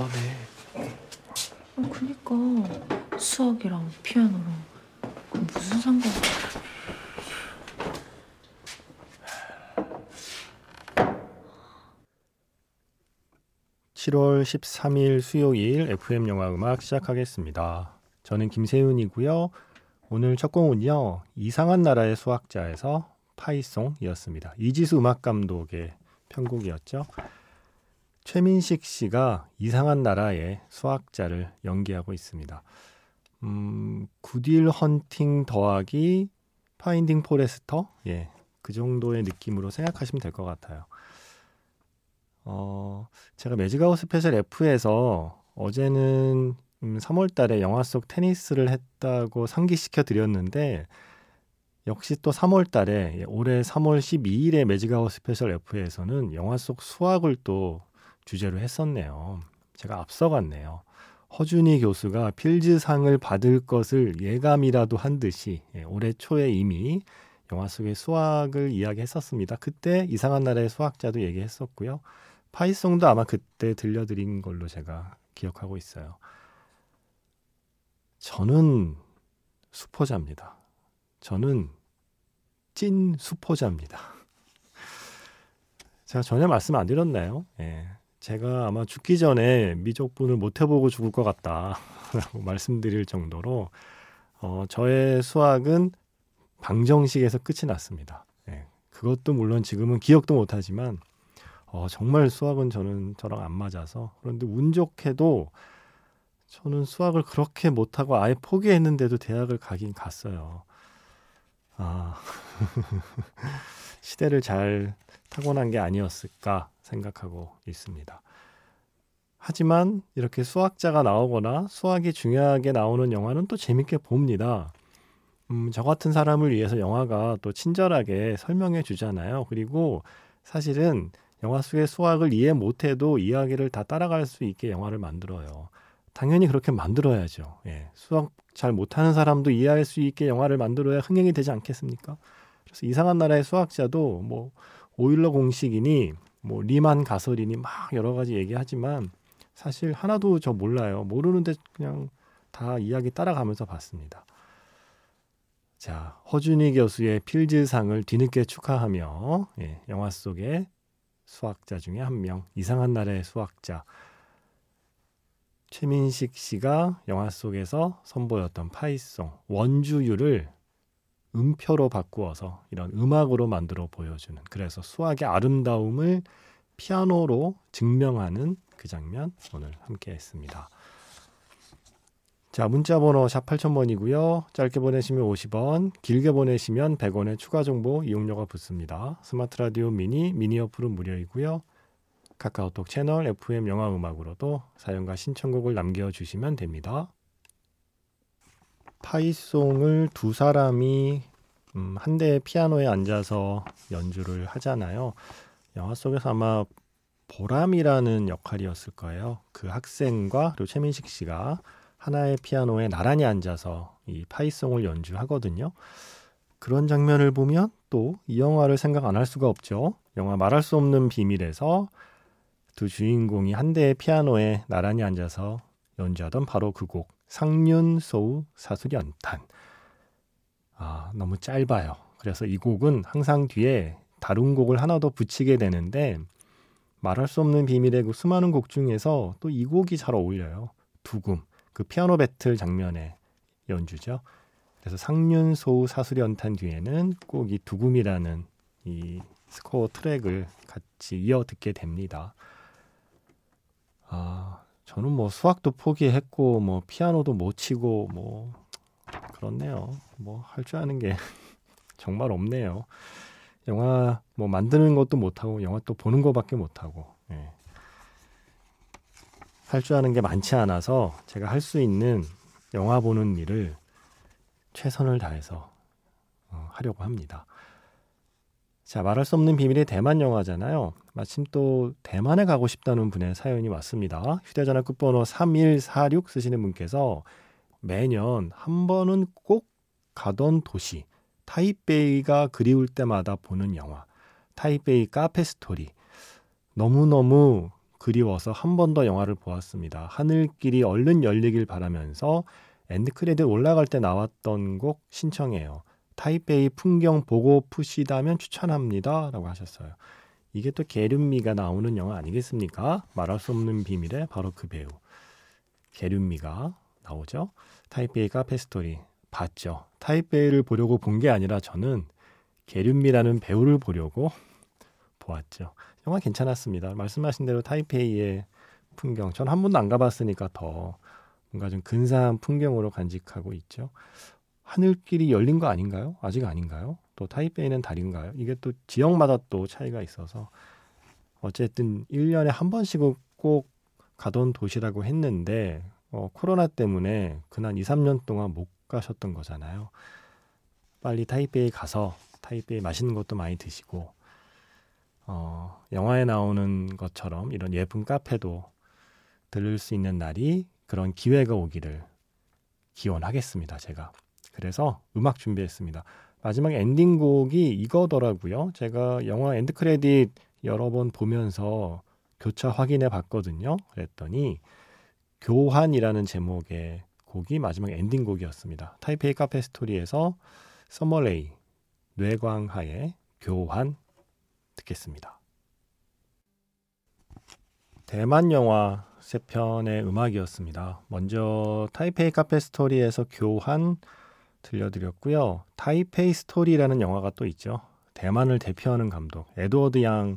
간다며. 그니까 수학이랑 피아노랑 그 무슨 상관이야. (7월 13일) 수요일 FM영화음악 시작하겠습니다. 저는 김세윤이고요. 오늘 첫 곡은요, 이상한 나라의 수학자에서 파이송이었습니다. 이지수 음악감독의 편곡이었죠. 최민식 씨가 이상한 나라의 수학자를 연기하고 있습니다. 굿딜 헌팅 더하기 파인딩 포레스터? 예, 그 정도의 느낌으로 생각하시면 될 것 같아요. 제가 매직아웃 스페셜 F에서 어제는 3월달에 영화 속 테니스를 했다고 상기시켜 드렸는데, 역시 또 3월달에 올해 3월 12일에 매직아웃 스페셜 F에서는 영화 속 수학을 또 주제로 했었네요. 제가 앞서갔네요. 허준이 교수가 필즈상을 받을 것을 예감이라도 한 듯이 올해 초에 이미 영화 속의 수학을 이야기했었습니다. 그때 이상한 나라의 수학자도 얘기했었고요. 파이송도 아마 그때 들려드린 걸로 제가 기억하고 있어요. 저는 수포자입니다. 저는 찐 수포자입니다. 제가 전에 말씀 안 드렸나요? 예, 제가 아마 죽기 전에 미적분을 못 해보고 죽을 것 같다라고 말씀드릴 정도로 저의 수학은 방정식에서 끝이 났습니다. 예, 그것도 물론 지금은 기억도 못하지만 정말 수학은 저는 저랑 안 맞아서. 그런데 운 좋게도 저는 수학을 그렇게 못하고 아예 포기했는데도 대학을 가긴 갔어요. 시대를 잘 타고난 게 아니었을까 생각하고 있습니다. 하지만 이렇게 수학자가 나오거나 수학이 중요하게 나오는 영화는 또 재밌게 봅니다. 저 같은 사람을 위해서 영화가 또 친절하게 설명해 주잖아요. 그리고 사실은 영화 속의 수학을 이해 못해도 이야기를 다 따라갈 수 있게 영화를 만들어요. 당연히 그렇게 만들어야죠. 예, 수학 잘 못하는 사람도 이해할 수 있게 영화를 만들어야 흥행이 되지 않겠습니까? 그래서 이상한 나라의 수학자도 뭐 오일러 공식이니 뭐 리만 가설이니 막 여러 가지 얘기하지만 사실 하나도 저 몰라요. 모르는데 그냥 다 이야기 따라가면서 봤습니다. 자, 허준이 교수의 필즈상을 뒤늦게 축하하며, 예, 영화 속의 수학자 중에 한 명, 이상한 나라의 수학자 최민식 씨가 영화 속에서 선보였던 파이송 원주율을 음표로 바꾸어서 이런 음악으로 만들어 보여주는, 그래서 수학의 아름다움을 피아노로 증명하는 그 장면 오늘 함께 했습니다. 자, 문자번호 샵 8000번이고요. 짧게 보내시면 50원, 길게 보내시면 100원의 추가 정보 이용료가 붙습니다. 스마트 라디오 미니 어플은 무료이고요. 카카오톡 채널 FM 영화 음악으로도 사연과 신청곡을 남겨주시면 됩니다. 파이송을 두 사람이 한 대의 피아노에 앉아서 연주를 하잖아요. 영화 속에서 아마 보람이라는 역할이었을 거예요. 그 학생과 그리고 최민식 씨가 하나의 피아노에 나란히 앉아서 이 파이송을 연주하거든요. 그런 장면을 보면 또 이 영화를 생각 안 할 수가 없죠. 영화 말할 수 없는 비밀에서 두 주인공이 한 대의 피아노에 나란히 앉아서 연주하던 바로 그 곡, 상륜소우 사수련탄. 너무 짧아요. 그래서 이 곡은 항상 뒤에 다른 곡을 하나 더 붙이게 되는데, 말할 수 없는 비밀의 그 수많은 곡 중에서 또 이 곡이 잘 어울려요. 두금. 그 피아노 배틀 장면의 연주죠. 그래서 상륜소우 사수련탄 뒤에는 꼭 이 두금이라는 이 스코어 트랙을 같이 이어 듣게 됩니다. 저는 뭐 수학도 포기했고 뭐 피아노도 못 치고 뭐 그렇네요. 뭐 할 줄 아는 게 정말 없네요. 영화 뭐 만드는 것도 못하고 영화 또 보는 것밖에 못하고. 예. 할 줄 아는 게 많지 않아서 제가 할 수 있는 영화 보는 일을 최선을 다해서 하려고 합니다. 자, 말할 수 없는 비밀의 대만 영화잖아요. 마침 또 대만에 가고 싶다는 분의 사연이 왔습니다. 휴대전화 끝번호 3146 쓰시는 분께서 매년 한 번은 꼭 가던 도시 타이베이가 그리울 때마다 보는 영화 타이베이 카페 스토리, 너무너무 그리워서 한 번 더 영화를 보았습니다. 하늘길이 얼른 열리길 바라면서 엔드 크레딧 올라갈 때 나왔던 곡 신청해요. 타이베이 풍경 보고 푸시다면 추천합니다. 라고 하셨어요. 이게 또 계륜미가 나오는 영화 아니겠습니까? 말할 수 없는 비밀의 바로 그 배우. 계륜미가 나오죠. 타이베이 카페 스토리 봤죠. 타이베이를 보려고 본 게 아니라 저는 계륜미라는 배우를 보려고 보았죠. 영화 괜찮았습니다. 말씀하신 대로 타이베이의 풍경. 전 한 번도 안 가봤으니까 더 뭔가 좀 근사한 풍경으로 간직하고 있죠. 하늘길이 열린 거 아닌가요? 아직 아닌가요? 또 타이베이는 달인가요? 이게 또 지역마다 또 차이가 있어서 어쨌든 1년에 한 번씩은 꼭 가던 도시라고 했는데 코로나 때문에 그난 2, 3년 동안 못 가셨던 거잖아요. 빨리 타이베이 가서 타이베이 맛있는 것도 많이 드시고 영화에 나오는 것처럼 이런 예쁜 카페도 들를 수 있는 날이 그런 기회가 오기를 기원하겠습니다. 제가. 그래서 음악 준비했습니다. 마지막 엔딩곡이 이거더라고요. 제가 영화 엔드 크레딧 여러 번 보면서 교차 확인해 봤거든요. 그랬더니 교환이라는 제목의 곡이 마지막 엔딩곡이었습니다. 타이베이 카페 스토리에서 서머레이 뇌광하의 교환 듣겠습니다. 대만 영화 세 편의 음악이었습니다. 먼저 타이베이 카페 스토리에서 교환 들려드렸고요. 타이베이 스토리라는 영화가 또 있죠. 대만을 대표하는 감독 에드워드 양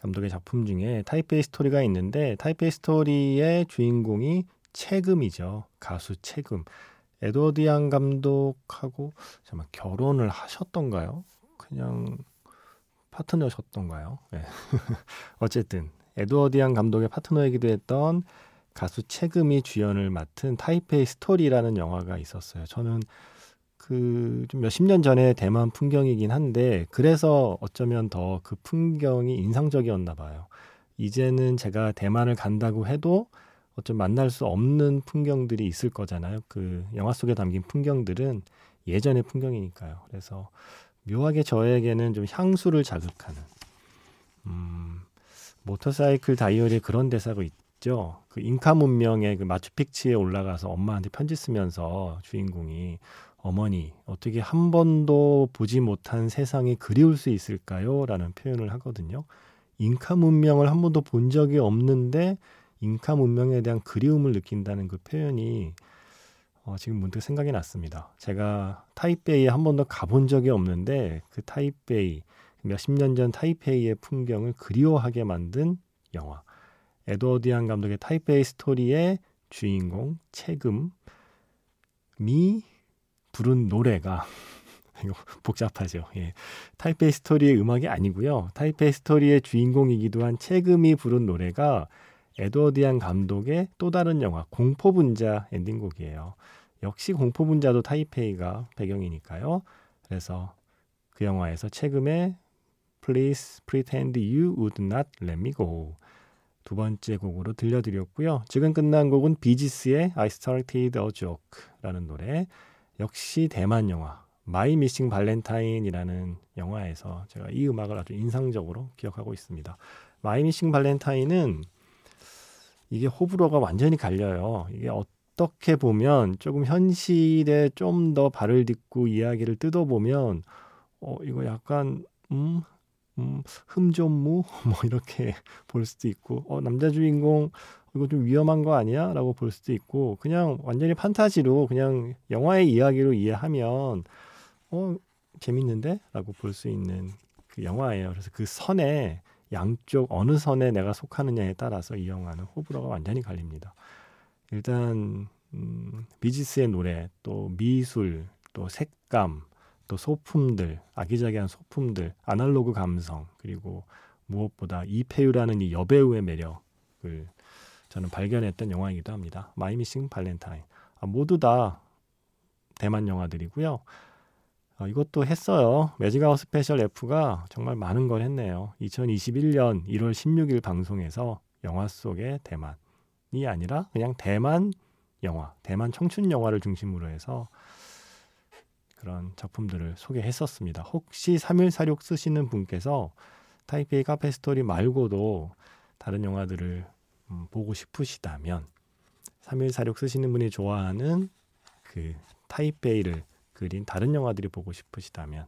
감독의 작품 중에 타이베이 스토리가 있는데 타이베이 스토리의 주인공이 채금이죠. 가수 채금. 에드워드 양 감독하고 정말 결혼을 하셨던가요? 그냥 파트너셨던가요? 네. 어쨌든 에드워드 양 감독의 파트너이기도 했던 가수 채금이 주연을 맡은 타이베이 스토리라는 영화가 있었어요. 저는 그 좀 몇십 년 전에 대만 풍경이긴 한데 그래서 어쩌면 더 그 풍경이 인상적이었나 봐요. 이제는 제가 대만을 간다고 해도 어쩜 만날 수 없는 풍경들이 있을 거잖아요. 그 영화 속에 담긴 풍경들은 예전의 풍경이니까요. 그래서 묘하게 저에게는 좀 향수를 자극하는 모터사이클 다이어리에 그런 대사가 있죠. 그 잉카 문명의 그 마추픽추에 올라가서 엄마한테 편지 쓰면서 주인공이 어머니 어떻게 한 번도 보지 못한 세상이 그리울 수 있을까요? 라는 표현을 하거든요. 잉카 문명을 한 번도 본 적이 없는데 잉카 문명에 대한 그리움을 느낀다는 그 표현이 지금 문득 생각이 났습니다. 제가 타이베이에 한 번도 가본 적이 없는데 그 타이베이 몇십 년 전 타이베이의 풍경을 그리워하게 만든 영화 에드워드 양 감독의 타이베이 스토리의 주인공 채금이 부른 노래가 이거 복잡하죠. 예. 타이베이 스토리의 음악이 아니고요. 타이베이 스토리의 주인공이기도 한 채금이 부른 노래가 에드워드 양 감독의 또 다른 영화 공포분자 엔딩곡이에요. 역시 공포분자도 타이베이가 배경이니까요. 그래서 그 영화에서 최근에 Please Pretend You Would Not Let Me Go 두 번째 곡으로 들려드렸고요. 지금 끝난 곡은 비지스의 I Started a Joke라는 노래 역시 대만 영화 마이 미싱 발렌타인이라는 영화에서 제가 이 음악을 아주 인상적으로 기억하고 있습니다. 마이 미싱 발렌타인은 이게 호불호가 완전히 갈려요. 이게 어떻게 보면 조금 현실에 좀 더 발을 딛고 이야기를 뜯어보면 이거 약간 흠존무? 뭐 이렇게 볼 수도 있고 남자 주인공 이거 좀 위험한 거 아니야? 라고 볼 수도 있고 그냥 완전히 판타지로 그냥 영화의 이야기로 이해하면 재밌는데? 라고 볼 수 있는 그 영화예요. 그래서 그 선에 양쪽 어느 선에 내가 속하느냐에 따라서 이 영화는 호불호가 완전히 갈립니다. 일단 비지스의 노래, 또 미술, 또 색감, 또 소품들, 아기자기한 소품들, 아날로그 감성, 그리고 무엇보다 이페유라는 이 여배우의 매력을 저는 발견했던 영화이기도 합니다. 마이 미싱 발렌타인. 모두 다 대만 영화들이고요. 이것도 했어요. 매직아웃 스페셜 F가 정말 많은 걸 했네요. 2021년 1월 16일 방송에서 영화 속의 대만이 아니라 그냥 대만 영화, 대만 청춘 영화를 중심으로 해서 그런 작품들을 소개했었습니다. 혹시 3146 쓰시는 분께서 타이베이 카페 스토리 말고도 다른 영화들을 보고 싶으시다면 3146 쓰시는 분이 좋아하는 그 타이베이를 그린 다른 영화들이 보고 싶으시다면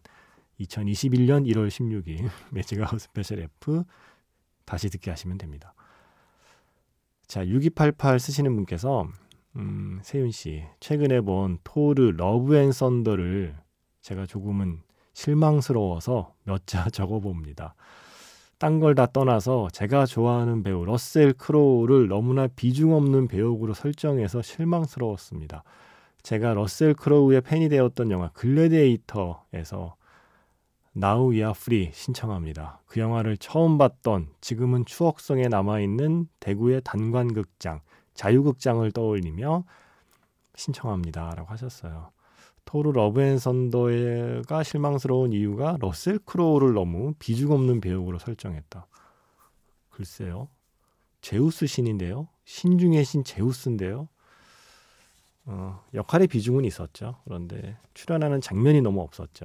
2021년 1월 16일 매직아웃 스페셜 F 다시 듣기 하시면 됩니다. 자, 6288 쓰시는 분께서 세윤씨 최근에 본 토르 러브 앤 썬더를 제가 조금은 실망스러워서 몇 자 적어봅니다. 딴 걸 다 떠나서 제가 좋아하는 배우 러셀 크로우를 너무나 비중 없는 배역으로 설정해서 실망스러웠습니다. 제가 러셀 크로우의 팬이 되었던 영화 글래디에이터에서 Now We Are Free 신청합니다. 그 영화를 처음 봤던 지금은 추억성에 남아있는 대구의 단관극장, 자유극장을 떠올리며 신청합니다. 라고 하셨어요. 토르 러브 앤 선더가 실망스러운 이유가 러셀 크로우를 너무 비중 없는 배역으로 설정했다. 글쎄요. 제우스 신인데요. 신 중의 신 제우스인데요. 역할의 비중은 있었죠. 그런데 출연하는 장면이 너무 없었죠.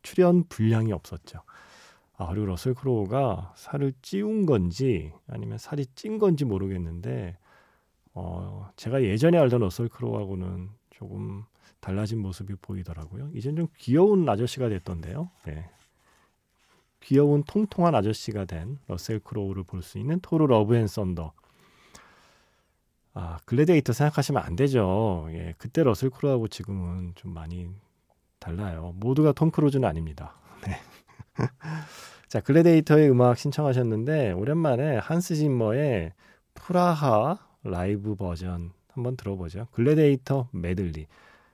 출연 분량이 없었죠. 아, 그리고 러셀 크로우가 살을 찌운 건지 아니면 살이 찐 건지 모르겠는데 제가 예전에 알던 러셀 크로우하고는 조금 달라진 모습이 보이더라고요. 이젠 좀 귀여운 아저씨가 됐던데요. 네. 귀여운 통통한 아저씨가 된 러셀 크로우를 볼 수 있는 토르 러브 앤 썬더. 아, 글래디에이터 생각하시면 안 되죠. 예, 그때 러셀 크로우하고 지금은 좀 많이 달라요. 모두가 톰 크루즈는 아닙니다. 네. 자, 글래디에이터의 음악 신청하셨는데 오랜만에 한스 짐머의 프라하 라이브 버전 한번 들어보죠. 글래디에이터 메들리.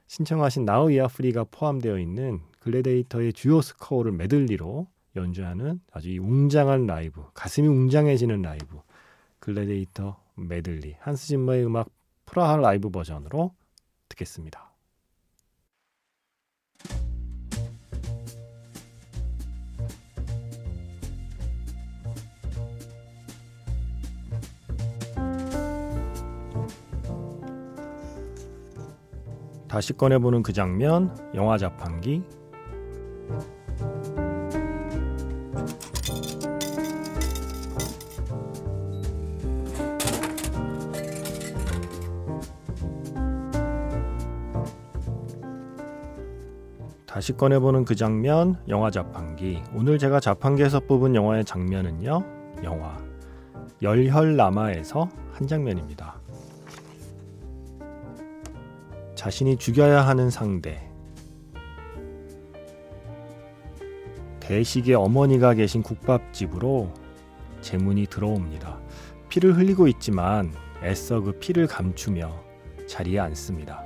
신청하신 Now We Are Free가 포함되어 있는 글래디에이터의 주요 스코어를 메들리로 연주하는 아주 웅장한 라이브, 가슴이 웅장해지는 라이브. 글래디에이터 메들리. 한스 짐머의 음악 프라하 라이브 버전으로 듣겠습니다. 다시 꺼내보는 그 장면, 영화 자판기. 다시 꺼내보는 그 장면, 영화 자판기. 오늘 제가 자판기에서 뽑은 영화의 장면은요, 영화 열혈남아에서 한 장면입니다. 자신이 죽여야 하는 상대. 대식의 어머니가 계신 국밥집으로 제문이 들어옵니다. 피를 흘리고 있지만 애써 그 피를 감추며 자리에 앉습니다.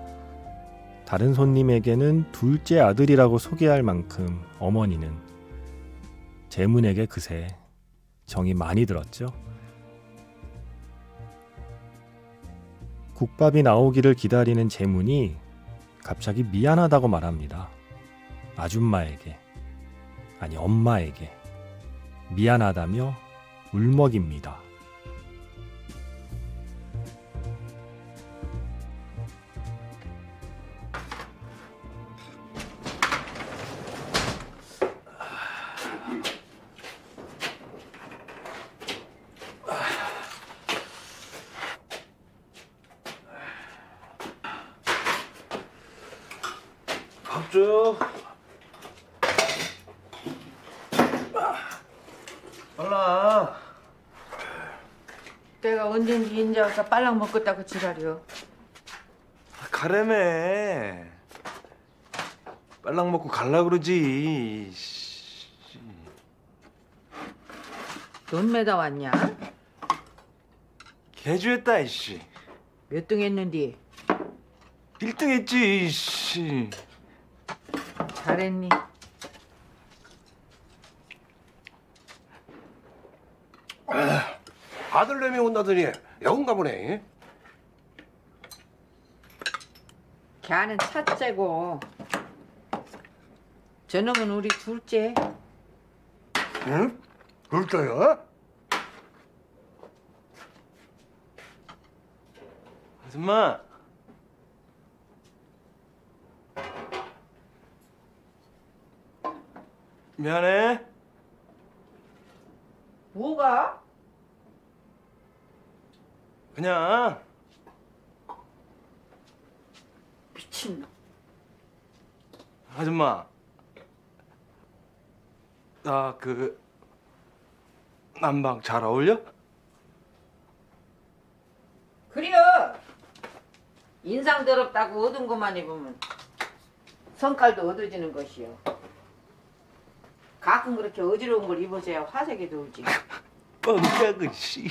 다른 손님에게는 둘째 아들이라고 소개할 만큼 어머니는 제문에게 그새 정이 많이 들었죠. 국밥이 나오기를 기다리는 재문이 갑자기 미안하다고 말합니다. 아줌마에게, 아니 엄마에게 미안하다며 울먹입니다. 빨라. 내가 언젠지 인자 와서 빨랑 먹겠다고 지랄이요. 가래매. 빨랑 먹고 갈라 그러지. 돈 매다 왔냐? 개주했다 이씨. 몇 등 했는디? 1등 했지 이씨. 잘했니? 아들내미 온다더니 여긴가 보네. 걔는 첫째고 저놈은 우리 둘째. 응? 둘째야? 아줌마 미안해. 뭐가? 그냥. 미친놈. 아줌마. 나 그 남방 잘 어울려? 그래요. 인상 더럽다고 얻은 것만 입으면 성깔도 얻어지는 것이요. 가끔 그렇게 어지러운 걸 입으셔야 화색이 돌지. 뻥짝은 씨.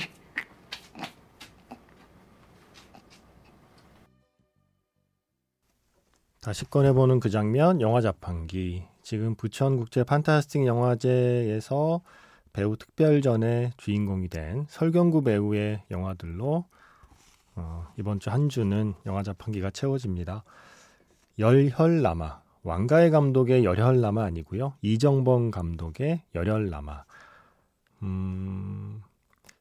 다시 꺼내보는 그 장면, 영화 자판기. 지금 부천국제 판타스틱 영화제에서 배우 특별전의 주인공이 된 설경구 배우의 영화들로 이번 주 한 주는 영화 자판기가 채워집니다. 열혈남아, 왕가의 감독의 열혈남아 아니고요. 이정범 감독의 열혈남아.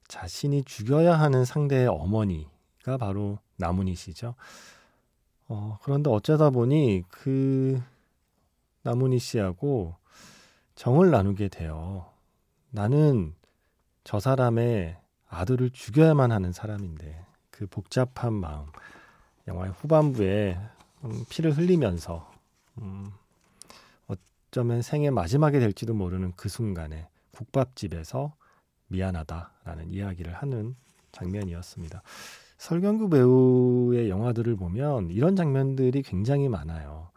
자신이 죽여야 하는 상대의 어머니가 바로 나문희 씨죠. 그런데 어쩌다 보니 그 나문희 씨하고 정을 나누게 돼요. 나는 저 사람의 아들을 죽여야만 하는 사람인데, 그 복잡한 마음. 영화의 후반부에 피를 흘리면서 어쩌면 생의 마지막이 될지도 모르는 그 순간에 국밥집에서 미안하다라는 이야기를 하는 장면이었습니다. 설경구 배우의 영화들을 보면 이런 장면들이 굉장히 많아요.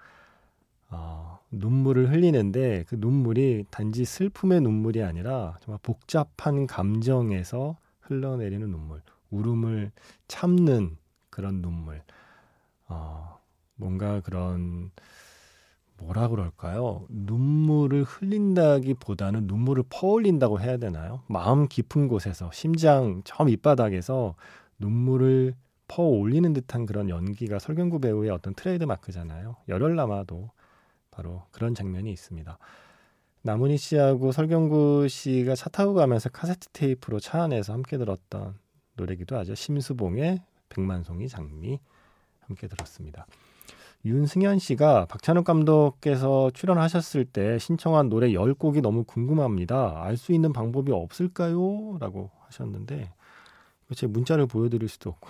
눈물을 흘리는데 그 눈물이 단지 슬픔의 눈물이 아니라 정말 복잡한 감정에서 흘러내리는 눈물, 울음을 참는 그런 눈물, 뭔가 그런 뭐라 그럴까요? 눈물을 흘린다기보다는 눈물을 퍼올린다고 해야 되나요? 마음 깊은 곳에서, 심장 저 밑바닥에서 눈물을 퍼올리는 듯한 그런 연기가 설경구 배우의 어떤 트레이드 마크잖아요. 열혈남아도 바로 그런 장면이 있습니다. 나문희 씨하고 설경구 씨가 차 타고 가면서 카세트 테이프로 차 안에서 함께 들었던 노래기도 하죠. 심수봉의 백만송이 장미 함께 들었습니다. 윤승현 씨가 박찬욱 감독께서 출연하셨을 때 신청한 노래 10곡이 너무 궁금합니다. 알 수 있는 방법이 없을까요? 라고 하셨는데 제 문자를 보여드릴 수도 없고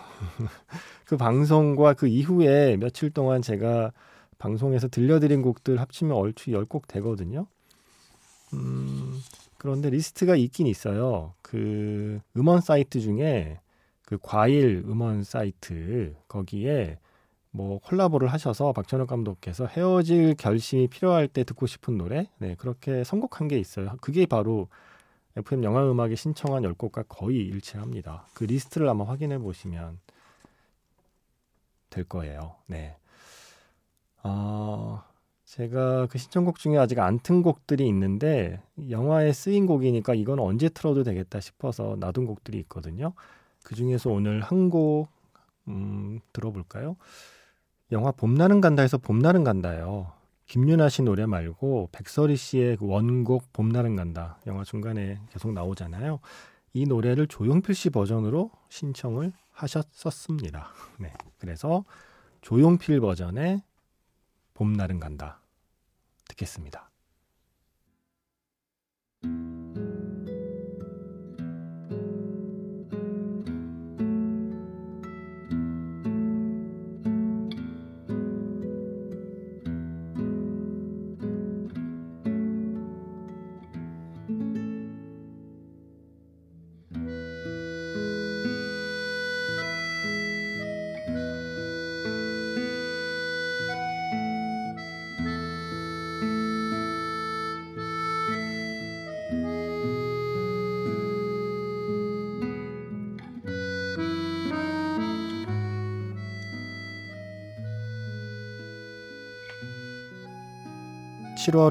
그 방송과 그 이후에 며칠 동안 제가 방송에서 들려드린 곡들 합치면 얼추 10곡 되거든요. 그런데 리스트가 있긴 있어요. 그 음원 사이트 중에 그 과일 음원 사이트, 거기에 뭐 콜라보를 하셔서 박찬욱 감독께서 헤어질 결심이 필요할 때 듣고 싶은 노래, 네, 그렇게 선곡한 게 있어요. 그게 바로 FM 영화음악에 신청한 10곡과 거의 일치합니다. 그 리스트를 아마 확인해 보시면 될 거예요. 네. 제가 그 신청곡 중에 아직 안 튼 곡들이 있는데 영화에 쓰인 곡이니까 이건 언제 틀어도 되겠다 싶어서 놔둔 곡들이 있거든요. 그 중에서 오늘 한 곡 들어볼까요? 영화 봄날은 간다에서 봄날은 간다예요. 김윤아 씨 노래 말고 백설이 씨의 그 원곡 봄날은 간다, 영화 중간에 계속 나오잖아요. 이 노래를 조용필 씨 버전으로 신청을 하셨었습니다. 네, 그래서 조용필 버전의 봄날은 간다 듣겠습니다. 네,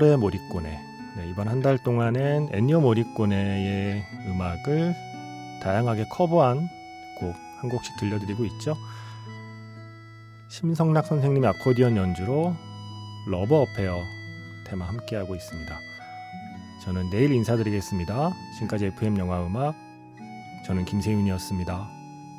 7월의 모리꼬네. 네, 이번 한 달 동안엔 엔뇨 모리꼬네의 음악을 다양하게 커버한 곡 한 곡씩 들려드리고 있죠. 심성락 선생님의 아코디언 연주로 러브 어페어 테마 함께하고 있습니다. 저는 내일 인사드리겠습니다. 지금까지 FM 영화음악, 저는 김세윤이었습니다.